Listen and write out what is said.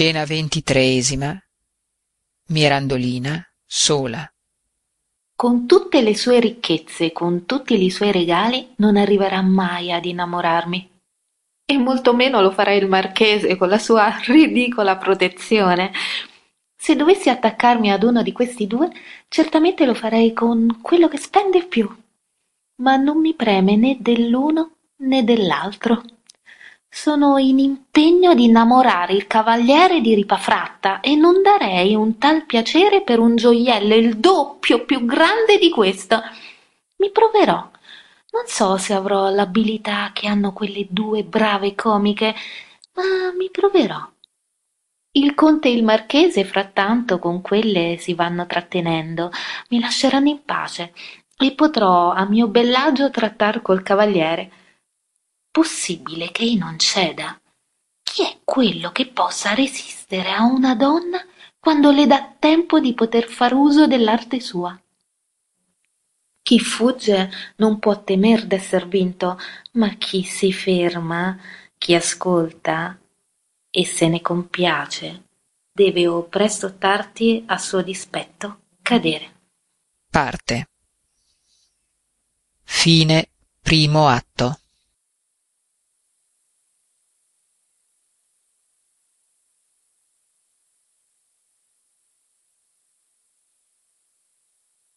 Scena XXIII. Mirandolina sola. Con tutte le sue ricchezze, con tutti i suoi regali, non arriverà mai ad innamorarmi. E molto meno lo farà il marchese con la sua ridicola protezione. Se dovessi attaccarmi ad uno di questi due, certamente lo farei con quello che spende più. Ma non mi preme né dell'uno né dell'altro. Sono in impegno di innamorare il cavaliere di Ripafratta e non darei un tal piacere per un gioiello il doppio più grande di questo. Mi proverò. Non so se avrò l'abilità che hanno quelle due brave comiche, ma mi proverò. Il conte e il marchese, frattanto, con quelle si vanno trattenendo, mi lasceranno in pace e potrò a mio bell'agio trattar col cavaliere. Possibile che ei non ceda? Chi è quello che possa resistere a una donna quando le dà tempo di poter far uso dell'arte sua? Chi fugge non può temer d'esser vinto, ma chi si ferma, chi ascolta e se ne compiace, deve o presto o tardi a suo dispetto cadere. Parte. Fine primo atto.